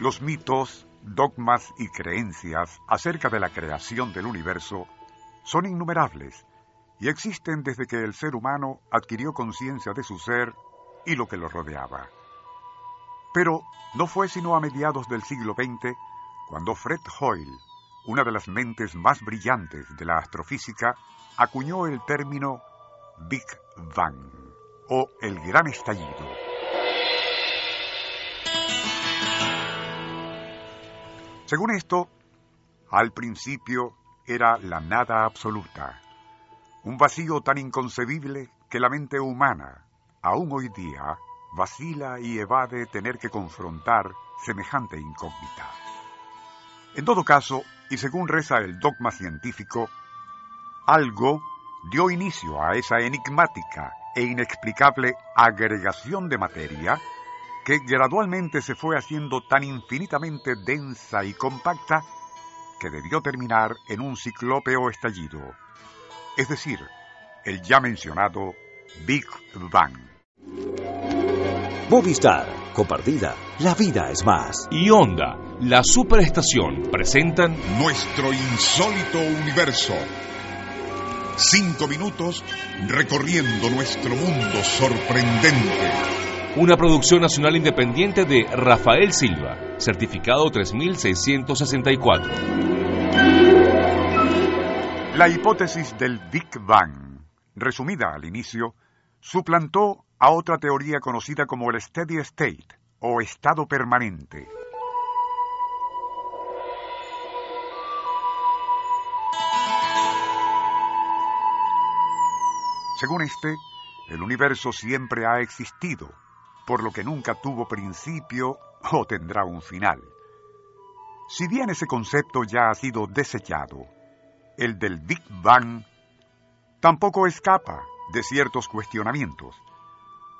Los mitos, dogmas y creencias acerca de la creación del universo son innumerables y existen desde que el ser humano adquirió conciencia de su ser y lo que lo rodeaba. Pero no fue sino a mediados del siglo XX cuando Fred Hoyle, una de las mentes más brillantes de la astrofísica, acuñó el término Big Bang, o el gran estallido. Según esto, al principio era la nada absoluta, un vacío tan inconcebible que la mente humana, aún hoy día, vacila y evade tener que confrontar semejante incógnita. En todo caso, y según reza el dogma científico, algo dio inicio a esa enigmática e inexplicable agregación de materia que gradualmente se fue haciendo tan infinitamente densa y compacta que debió terminar en un ciclópeo estallido, es decir, el ya mencionado Big Bang. Bobistar, compartida, la vida es más. Y Onda, la superestación, presentan Nuestro Insólito Universo. 5 minutos recorriendo nuestro mundo sorprendente. Una producción nacional independiente de Rafael Silva, certificado 3664. La hipótesis del Big Bang, resumida al inicio, suplantó a otra teoría conocida como el Steady State, o estado permanente. Según este, el universo siempre ha existido, por lo que nunca tuvo principio o tendrá un final. Si bien ese concepto ya ha sido desechado, el del Big Bang tampoco escapa de ciertos cuestionamientos.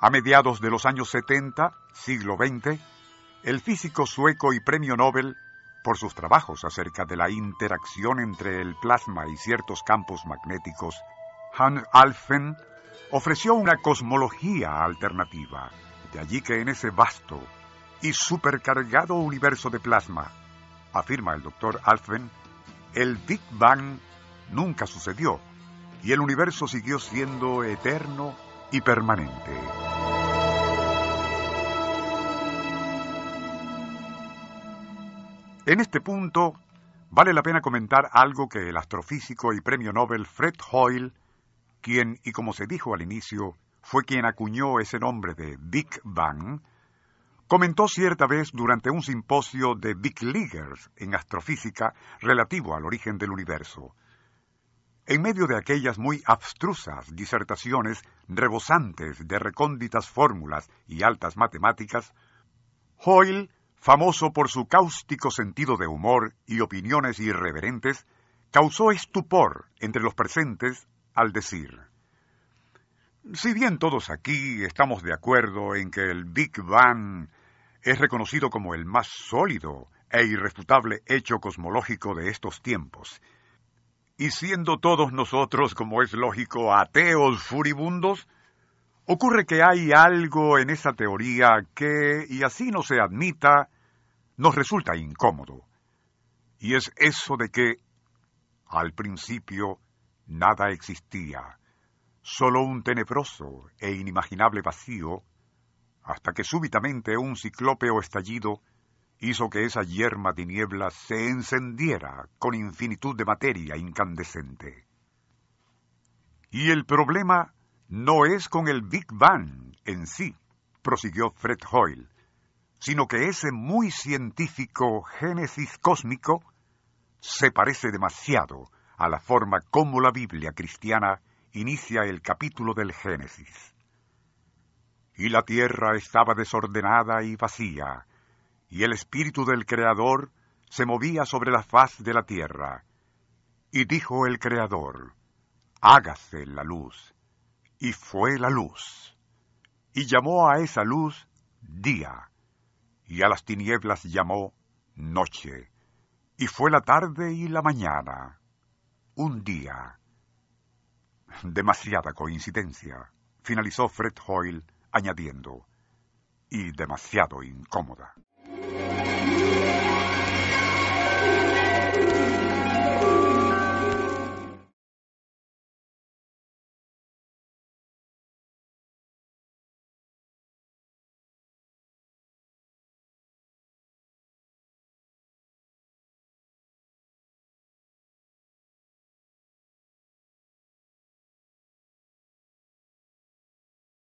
A mediados de los años 70, siglo XX, el físico sueco y premio Nobel, por sus trabajos acerca de la interacción entre el plasma y ciertos campos magnéticos, Hans Alfvén, ofreció una cosmología alternativa. De allí que en ese vasto y supercargado universo de plasma, afirma el doctor Alfvén, el Big Bang nunca sucedió y el universo siguió siendo eterno y permanente. En este punto, vale la pena comentar algo que el astrofísico y premio Nobel Fred Hoyle, quien, y como se dijo al inicio, fue quien acuñó ese nombre de Big Bang, comentó cierta vez durante un simposio de Big Leaguers en astrofísica relativo al origen del universo. En medio de aquellas muy abstrusas disertaciones rebosantes de recónditas fórmulas y altas matemáticas, Hoyle, famoso por su cáustico sentido de humor y opiniones irreverentes, causó estupor entre los presentes al decir: si bien todos aquí estamos de acuerdo en que el Big Bang es reconocido como el más sólido e irrefutable hecho cosmológico de estos tiempos, y siendo todos nosotros, como es lógico, ateos furibundos, ocurre que hay algo en esa teoría que, y así no se admita, nos resulta incómodo. Y es eso de que, al principio, nada existía, solo un tenebroso e inimaginable vacío, hasta que súbitamente un ciclópeo estallido hizo que esa yerma de niebla se encendiera con infinitud de materia incandescente. Y el problema no es con el Big Bang en sí, prosiguió Fred Hoyle, sino que ese muy científico génesis cósmico se parece demasiado a la forma como la Biblia cristiana inicia el capítulo del Génesis. Y la tierra estaba desordenada y vacía, y el espíritu del Creador se movía sobre la faz de la tierra. Y dijo el Creador: hágase la luz. Y fue la luz. Y llamó a esa luz día, y a las tinieblas llamó noche. Y fue la tarde y la mañana, un día. Demasiada coincidencia, finalizó Fred Hoyle, añadiendo, y demasiado incómoda.